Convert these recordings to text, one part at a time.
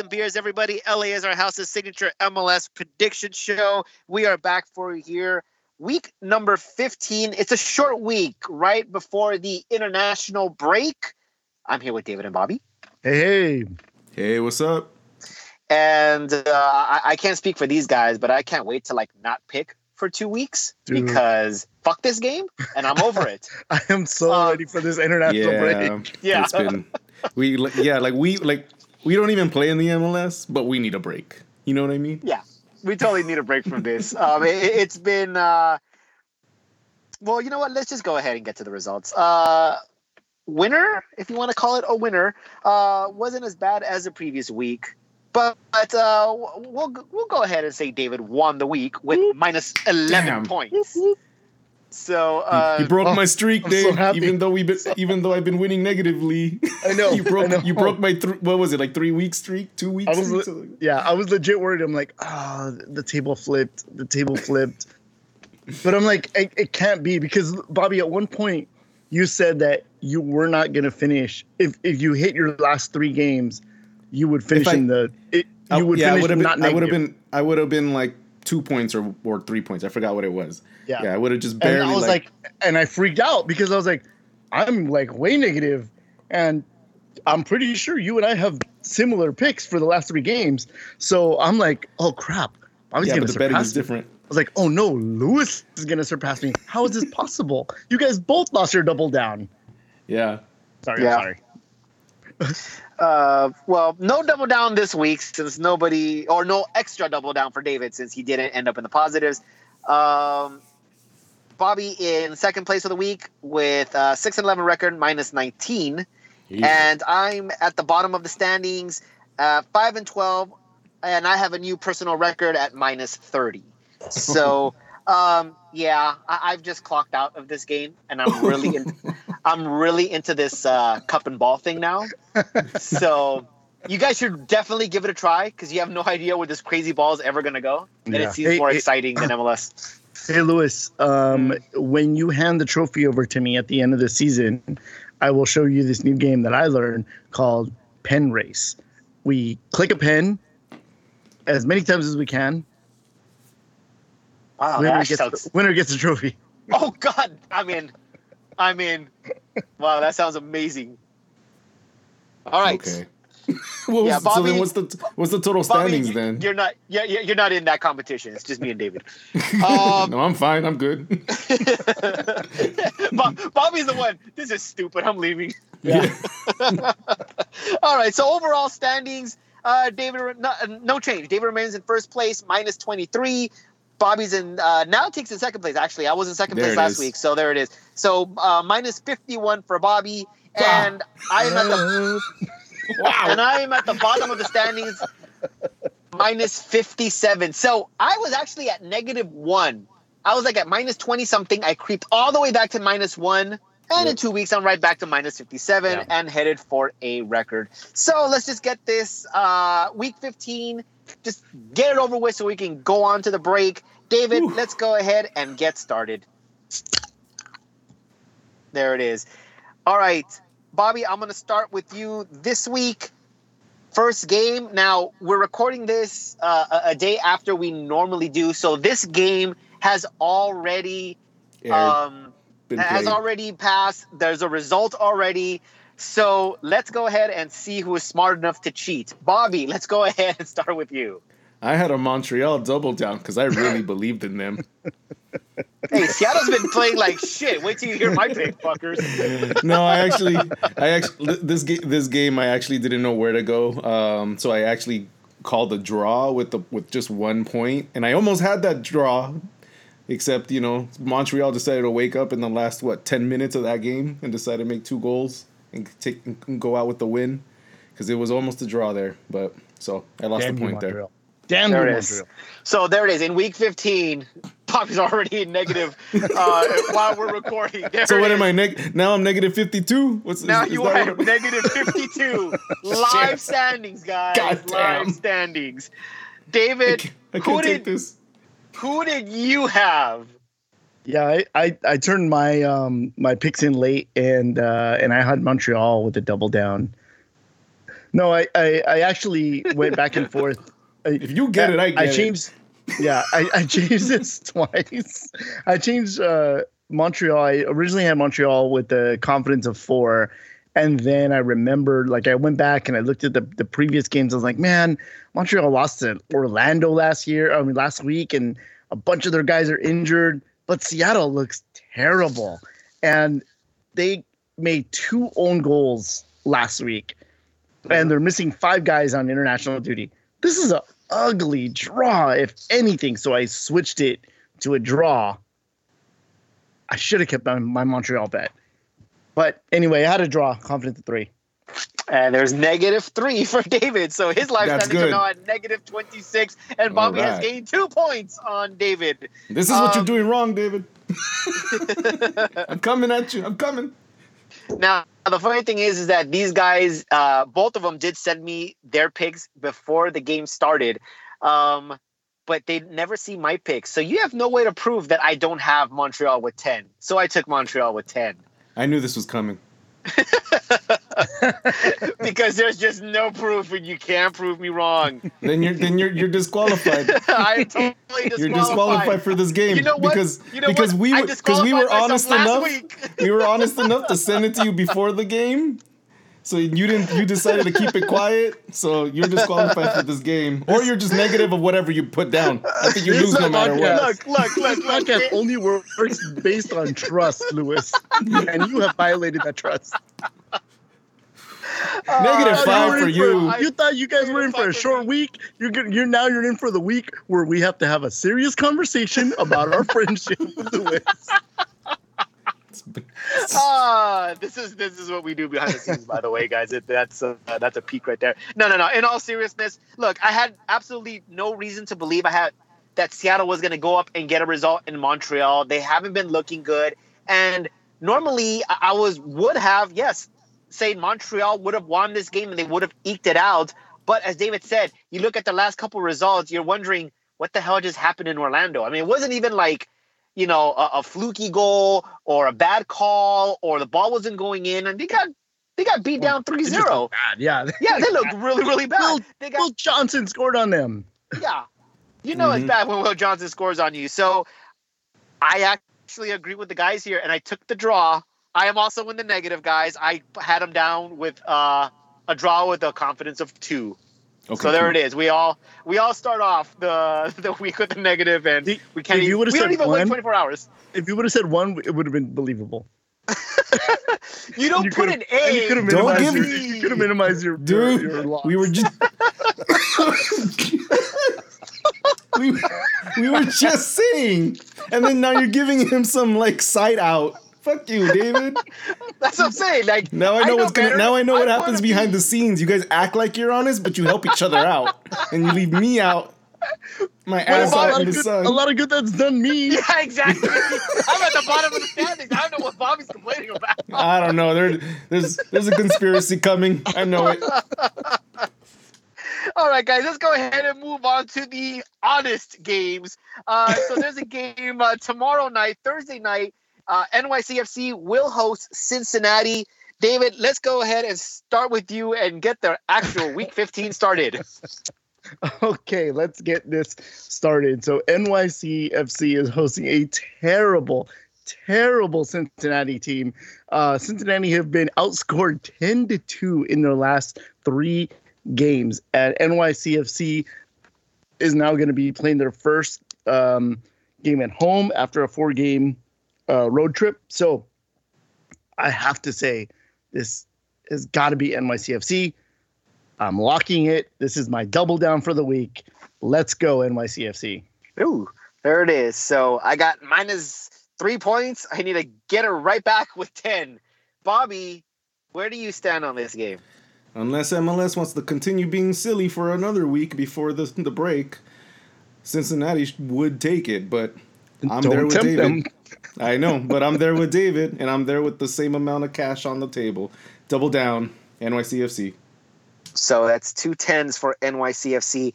and beers, everybody. LA is our house's signature MLS prediction show. We are back for you here. Week number 15. It's a short week right before the international break. I'm here with David and Bobby. Hey. Hey, what's up? And I can't speak for these guys, but I can't wait to not pick for 2 weeks. Dude. Because fuck this game and I'm over it. I am so ready for this international break. Yeah. It's been, we don't even play in the MLS, but we need a break. You know what I mean? Yeah. We totally need a break from this. It's been, well, you know what? Let's just go ahead and get to the results. Winner, if you want to call it a winner, wasn't as bad as the previous week, but we'll go ahead and say David won the week with minus 11 points. So you broke my streak, Dave. So even though I've been winning negatively, I know you broke. You broke my what was it, like 3 week streak, 2 weeks? I was legit worried. I'm like, the table flipped, but I'm like, it can't be, because Bobby, at one point you said that you were not gonna finish if you hit your last three games, you would finish I would have been like 2 points or 3 points. I forgot what it was. Yeah I would have just barely. And I was like, and I freaked out because I was like, I'm like way negative, and I'm pretty sure you and I have similar picks for the last three games. So I'm like, oh crap, I was gonna surpass. The betting is different. I was like, oh no, Lewis is gonna surpass me. How is this possible? You guys both lost your double down. Yeah. Sorry. Well, no double down this week since nobody, or no extra double down for David since he didn't end up in the positives. Bobby in second place of the week with 6-11 record, minus 19. Jeez. And I'm at the bottom of the standings, 5-12, and I have a new personal record at minus 30. So, I've just clocked out of this game, and I'm really I'm really into this cup and ball thing now. So you guys should definitely give it a try, because you have no idea where this crazy ball is ever going to go. And it seems more exciting than MLS. Hey, Lewis, when you hand the trophy over to me at the end of the season, I will show you this new game that I learned called Pen Race. We click a pen as many times as we can. Wow, winner gets a trophy. Oh, God. I'm in. Wow, that sounds amazing. All right. Okay. Bobby, so then what's the total standings, Bobby, then? You're not in that competition. It's just me and David. No, I'm fine. I'm good. Bobby's the one. This is stupid. I'm leaving. Yeah. All right. So overall standings, David, no change. David remains in first place, minus 23. Bobby's in now takes in second place. Actually, I was in second place last week, so there it is. So minus 51 for Bobby, and I'm at the bottom of the standings, minus 57. So I was actually at -1. I was like at minus 20 something. I creeped all the way back to -1, and in 2 weeks I'm right back to minus 57 and headed for a record. So let's just get this week 15. Just get it over with so we can go on to the break. David, let's go ahead and get started. There it is. All right, Bobby, I'm going to start with you this week. First game. Now, we're recording this a day after we normally do, so this game has already passed. There's a result already. So let's go ahead and see who is smart enough to cheat. Bobby, let's go ahead and start with you. I had a Montreal double down because I really believed in them. Hey, Seattle's been playing like shit. Wait till you hear my pick, fuckers. No, I actually, this game, I actually didn't know where to go. So I actually called a draw with just 1 point, and I almost had that draw. Except, Montreal decided to wake up in the last 10 minutes of that game and decided to make 2 goals. And go out with the win, because it was almost a draw there. But so I lost the point there. Damn, there it is. So there it is. In week 15, Bobby's already in negative while we're recording. Am I? Now I'm negative 52. You are at negative 52. Live standings, guys. Goddamn. Live standings. David, I can't take this. Who did you have? Yeah, I turned my picks in late, and I had Montreal with a double down. No, I actually went back and forth. If you get it, I get it. Yeah, I changed this twice. I changed Montreal. I originally had Montreal with the confidence of 4. And then I remembered, like, I went back and I looked at the previous games. I was like, man, Montreal lost to Orlando last week, and a bunch of their guys are injured. But Seattle looks terrible. And they made 2 own goals last week. And they're missing 5 guys on international duty. This is an ugly draw, if anything. So I switched it to a draw. I should have kept my Montreal bet. But anyway, I had a draw, confident to 3. And there's -3 for David. So his life averages are now at -26. And Bobby has gained 2 points on David. This is what you're doing wrong, David. I'm coming at you. I'm coming. Now, the funny thing is that these guys, both of them did send me their picks before the game started. But they never see my picks. So you have no way to prove that I don't have Montreal with 10. So I took Montreal with 10. I knew this was coming. Because there's just no proof, and you can't prove me wrong. Then you're disqualified. I'm totally disqualified. You're disqualified for this game. You know what? Because we were honest enough. We were honest enough to send it to you before the game. So you didn't. You decided to keep it quiet. So you're disqualified for this game, or you're just negative of whatever you put down. I think you lose no matter what. Look. Podcast only works based on trust, Lewis, and you have violated that trust. -5 for you. You thought you guys were in for a short week. You're in for the week where we have to have a serious conversation about our friendship with Lewis. This is what we do behind the scenes, by the way, guys. That's a peak right there. No. In all seriousness, look, I had absolutely no reason to believe that Seattle was going to go up and get a result in Montreal. They haven't been looking good, and normally I would have said Montreal would have won this game and they would have eked it out. But as David said, you look at the last couple results, you're wondering what the hell just happened in Orlando. I mean, it wasn't even like, you know, a fluky goal or a bad call or the ball wasn't going in, and they got beat down 3-0. Yeah, they looked really, really bad. Will Johnson scored on them. Yeah. You know it's bad when Will Johnson scores on you. So I actually agree with the guys here, and I took the draw. I am also in the negative, guys. I had them down with a draw with a confidence of 2. Okay, so there it is. We all start off the week with the negative, and we can't. We don't even wait 24 hours. If you would have said 1, it would have been believable. You don't you put an A. You could have minimized your dude. Your loss. We were just we were just saying, and then now you're giving him some like side out. Fuck you, David. That's what I'm saying. Like, now I know what happens behind the scenes. You guys act like you're honest, but you help each other out, and you leave me out. My ass out in the sun. A lot of good that's done me. Yeah, exactly. I'm at the bottom of the standings. I don't know what Bobby's complaining about. I don't know. There's a conspiracy coming. I know it. All right, guys, let's go ahead and move on to the honest games. So there's a game tomorrow night, Thursday night. NYCFC will host Cincinnati. David, let's go ahead and start with you and get the actual Week 15 started. Okay, let's get this started. So NYCFC is hosting a terrible, terrible Cincinnati team. Cincinnati have been outscored 10-2 in their last 3 games. And NYCFC is now going to be playing their first game at home after a 4-game road trip. So I have to say, this has got to be NYCFC. I'm locking it. This is my double down for the week. Let's go, NYCFC. Ooh, there it is. So I got -3 points. I need to get her right back with 10. Bobby, where do you stand on this game? Unless MLS wants to continue being silly for another week before the break, Cincinnati would take it, but I'm there with David. Them. I know, but I'm there with David, and I'm there with the same amount of cash on the table. Double down, NYCFC. So that's 2 10s for NYCFC.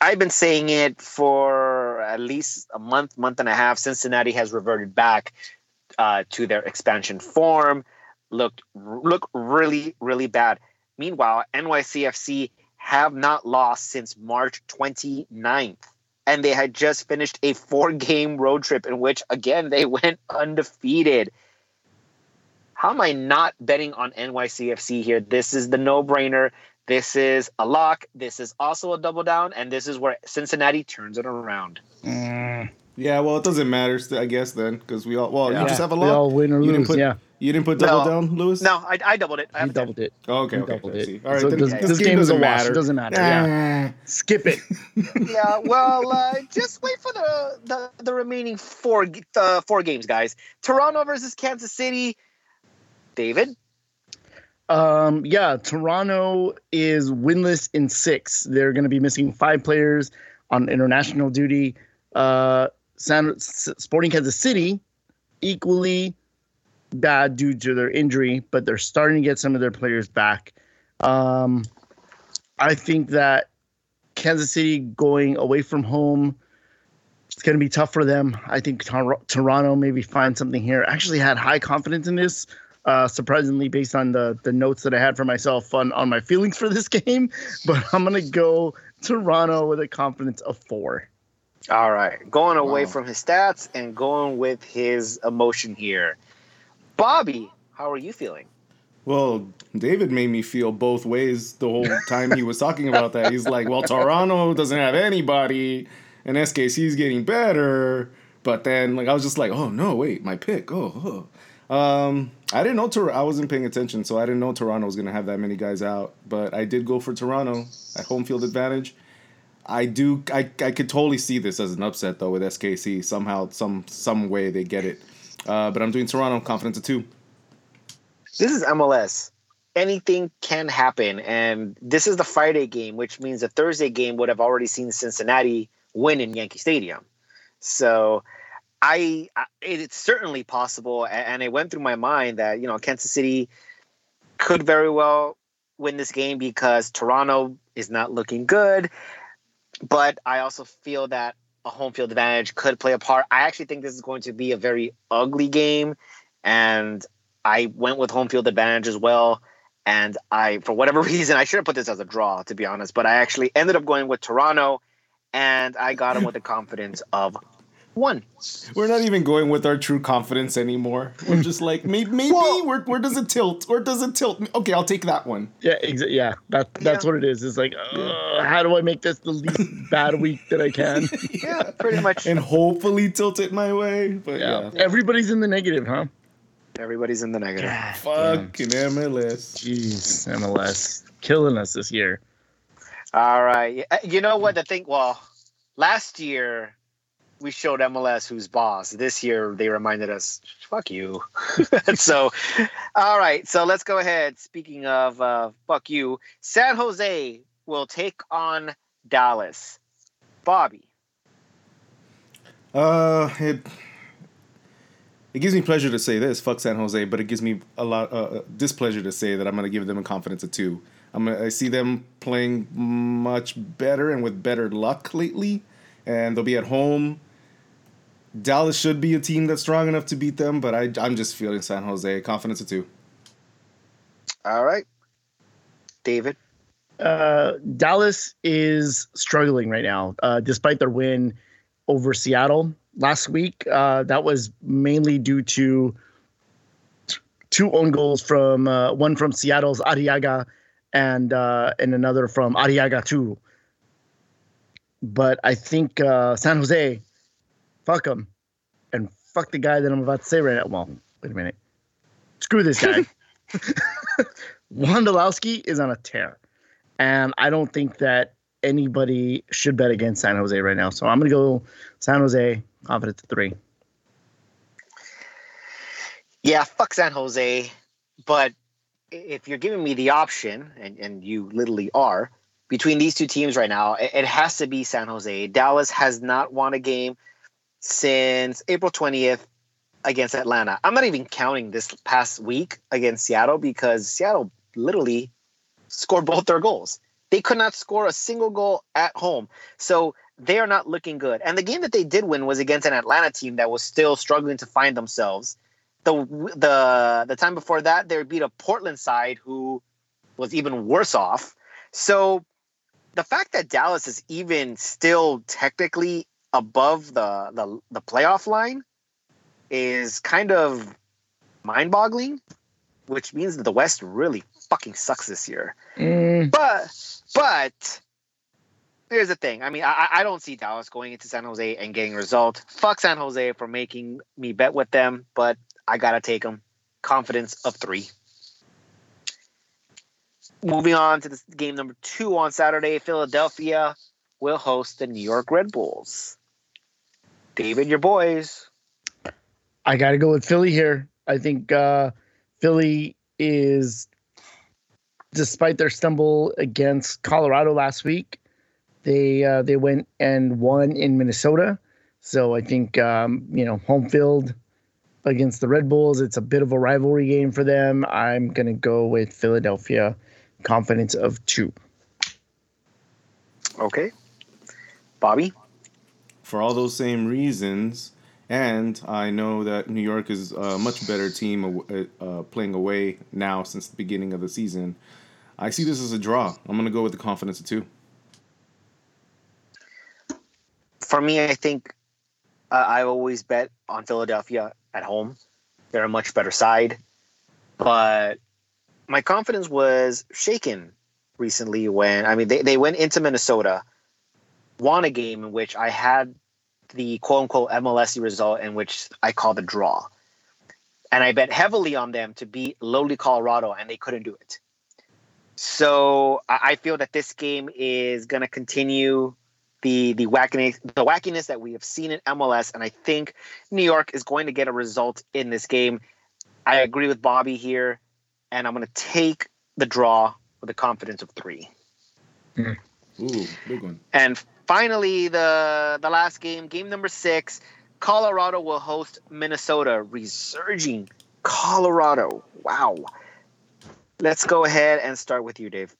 I've been saying it for at least a month, month and a half. Cincinnati has reverted back to their expansion form. Look really, really bad. Meanwhile, NYCFC have not lost since March 29th. And they had just finished a 4-game road trip in which, again, they went undefeated. How am I not betting on NYCFC here? This is the no-brainer. This is a lock. This is also a double down. And this is where Cincinnati turns it around. Yeah, well, it doesn't matter, I guess, then, because we all you just have a lock. We all win or lose, You didn't put double down, Lewis? No, I doubled it. I doubled it. Oh, okay. All right, so this game doesn't matter. It doesn't matter. Yeah. Skip it. Yeah, well, just wait for the remaining four games, guys. Toronto versus Kansas City. David? Yeah, Toronto is winless in 6. They're going to be missing 5 players on international duty. Sporting Kansas City equally bad due to their injury, but they're starting to get some of their players back. I think that Kansas City going away from home, it's going to be tough for them. I think Toronto maybe find something here. I actually had high confidence in this, surprisingly, based on the notes that I had for myself on my feelings for this game. But I'm going to go Toronto with a confidence of 4. All right. Going away from his stats and going with his emotion here. Bobby, how are you feeling? Well, David made me feel both ways the whole time he was talking about that. He's like, well, Toronto doesn't have anybody, and SKC's getting better. But then, like, I was just like, oh, no, wait, my pick. I didn't know I wasn't paying attention, so I didn't know Toronto was going to have that many guys out. But I did go for Toronto at home field advantage. I could totally see this as an upset, though, with SKC. Somehow, some way they get it. But I'm doing Toronto, confidence of 2. This is MLS. Anything can happen. And this is the Friday game, which means the Thursday game would have already seen Cincinnati win in Yankee Stadium. So it's certainly possible. And it went through my mind that, you know, Kansas City could very well win this game because Toronto is not looking good. But I also feel that a home field advantage could play a part. I actually think this is going to be a very ugly game, and I went with home field advantage as well. And I, for whatever reason, I should have put this as a draw, to be honest, but I actually ended up going with Toronto, and I got him with a confidence of 1. We're not even going with our true confidence anymore. We're just like, maybe where does it tilt? Where does it tilt? Okay, I'll take that one. Yeah, yeah. That's what it is. It's like, how do I make this the least bad week that I can? Yeah, pretty much. And hopefully tilt it my way. But yeah. Everybody's in the negative, huh? Everybody's in the negative. God, fucking damn. MLS. Jeez, MLS killing us this year. All right. You know what? Last year we showed MLS who's boss. This year, they reminded us, fuck you. So, all right. So let's go ahead. Speaking of fuck you, San Jose will take on Dallas. Bobby. It gives me pleasure to say this, fuck San Jose, but it gives me a lot displeasure to say that I'm going to give them a confidence of 2. I see them playing much better and with better luck lately, and they'll be at home. Dallas should be a team that's strong enough to beat them, but I'm just feeling San Jose. Confidence of 2. All right. David? Dallas is struggling right now, despite their win over Seattle last week. That was mainly due to 2 own goals, from one from Seattle's Arriaga and another from Arriaga too. But I think San Jose, fuck him, and fuck the guy that I'm about to say right now. Well, wait a minute. Screw this guy. Wondolowski is on a tear, and I don't think that anybody should bet against San Jose right now. So I'm going to go San Jose, confidence to 3. Yeah, fuck San Jose. But if you're giving me the option, and you literally are, between these 2 teams right now, it has to be San Jose. Dallas has not won a game since April 20th against Atlanta. I'm not even counting this past week against Seattle, because Seattle literally scored both their goals. They could not score a single goal at home. So they are not looking good. And the game that they did win was against an Atlanta team that was still struggling to find themselves. The time before that, they beat a Portland side who was even worse off. So the fact that Dallas is even still technically above the playoff line is kind of mind-boggling, which means that the West really fucking sucks this year. But here's the thing. I mean, I don't see Dallas going into San Jose and getting a result. Fuck San Jose for making me bet with them, but I got to take them. Confidence of 3. Moving on to this game number 2 on Saturday, Philadelphia will host the New York Red Bulls. David, your boys. I got to go with Philly here. I think Philly is, despite their stumble against Colorado last week, they went and won in Minnesota. So I think, home field against the Red Bulls, it's a bit of a rivalry game for them. I'm going to go with Philadelphia. Confidence of 2. Okay. Bobby? For all those same reasons, and I know that New York is a much better team playing away now since the beginning of the season, I see this as a draw. I'm going to go with the confidence of 2. For me, I think I always bet on Philadelphia at home. They're a much better side. But my confidence was shaken recently when, they went into Minnesota, won a game in which I had the quote-unquote MLS result in which I called the draw. And I bet heavily on them to beat lowly Colorado, and they couldn't do it. So I feel that this game is going to continue the wackiness that we have seen in MLS, and I think New York is going to get a result in this game. I agree with Bobby here, and I'm going to take the draw with a confidence of 3. Mm. Ooh, big one. And finally, the last game, game number 6, Colorado will host Minnesota. Resurging Colorado. Wow. Let's go ahead and start with you, Dave.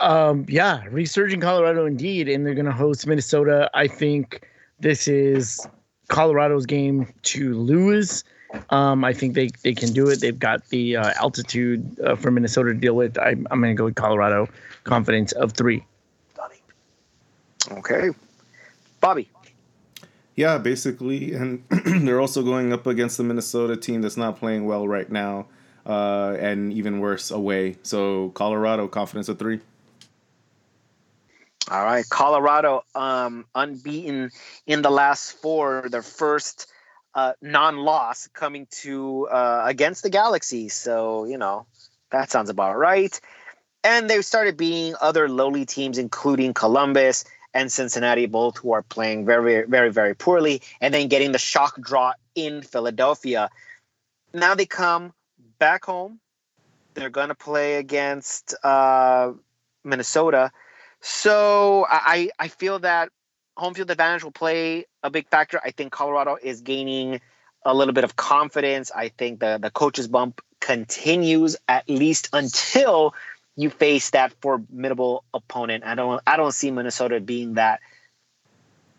Resurging Colorado indeed, and they're going to host Minnesota. I think this is Colorado's game to lose. I think they can do it. They've got the altitude for Minnesota to deal with. I'm going to go with Colorado. Confidence of 3. Okay. Bobby. Yeah, basically. And they're also going up against the Minnesota team that's not playing well right now, and even worse away. So Colorado, confidence of 3. All right, Colorado, unbeaten in the last 4, their first non-loss coming to against the Galaxy. So, that sounds about right. And they've started beating other lowly teams, including Columbus and Cincinnati, both who are playing very, very, very poorly, and then getting the shock draw in Philadelphia. Now they come back home. They're going to play against Minnesota. So I feel that home field advantage will play a big factor. I think Colorado is gaining a little bit of confidence. I think the coach's bump continues at least until you face that formidable opponent. I don't see Minnesota being that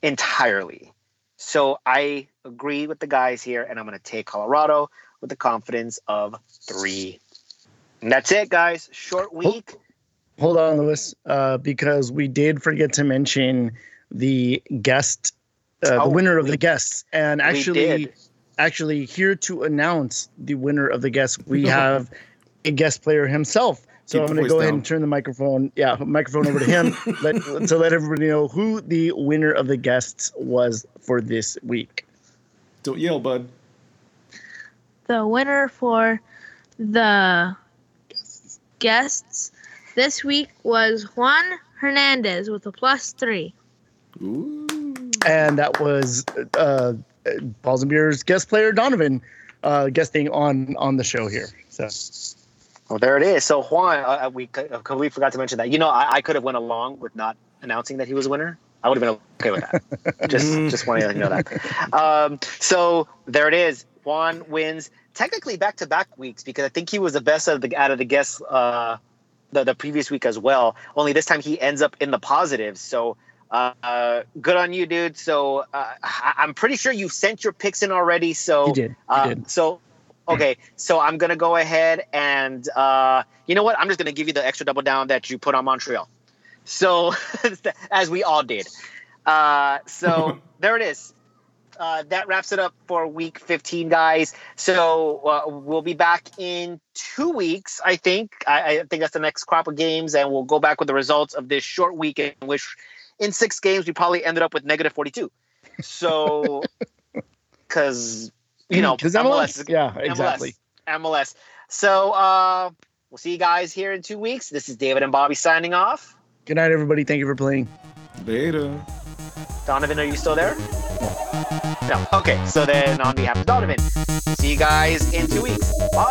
entirely. So I agree with the guys here, and I'm going to take Colorado with a confidence of 3. And that's it, guys. Short week. Hold on, Lewis, because we did forget to mention the guest, the winner of the guests. And actually here to announce the winner of the guests, we have a guest player himself. So I'm going to go ahead and turn the microphone over to him to let everybody know who the winner of the guests was for this week. Don't yell, bud. The winner for the guests this week was Juan Hernandez with a +3. Ooh. And that was Balls and Beer's guest player, Donovan, guesting on the show here. So. Well, there it is. So Juan, we forgot to mention that. I could have went along with not announcing that he was a winner. I would have been okay with that. just wanted to let you know that. So there it is. Juan wins technically back-to-back weeks because I think he was the best out of the guests the previous week as well. Only this time he ends up in the positives. So good on you, dude. So I'm pretty sure you sent your picks in already. So he did. So. Okay, so I'm going to go ahead and, you know what? I'm just going to give you the extra double down that you put on Montreal. So, as we all did. So, there it is. That wraps it up for Week 15, guys. So, we'll be back in 2 weeks, I think. I think that's the next crop of games, and we'll go back with the results of this short week in which, in 6 games, we probably ended up with negative 42. So, because... You know, MLS. Yeah, exactly. MLS. So we'll see you guys here in 2 weeks. This is David and Bobby signing off. Good night, everybody. Thank you for playing. Later. Donovan, are you still there? No. Okay. So then on behalf of Donovan, see you guys in 2 weeks. Bye.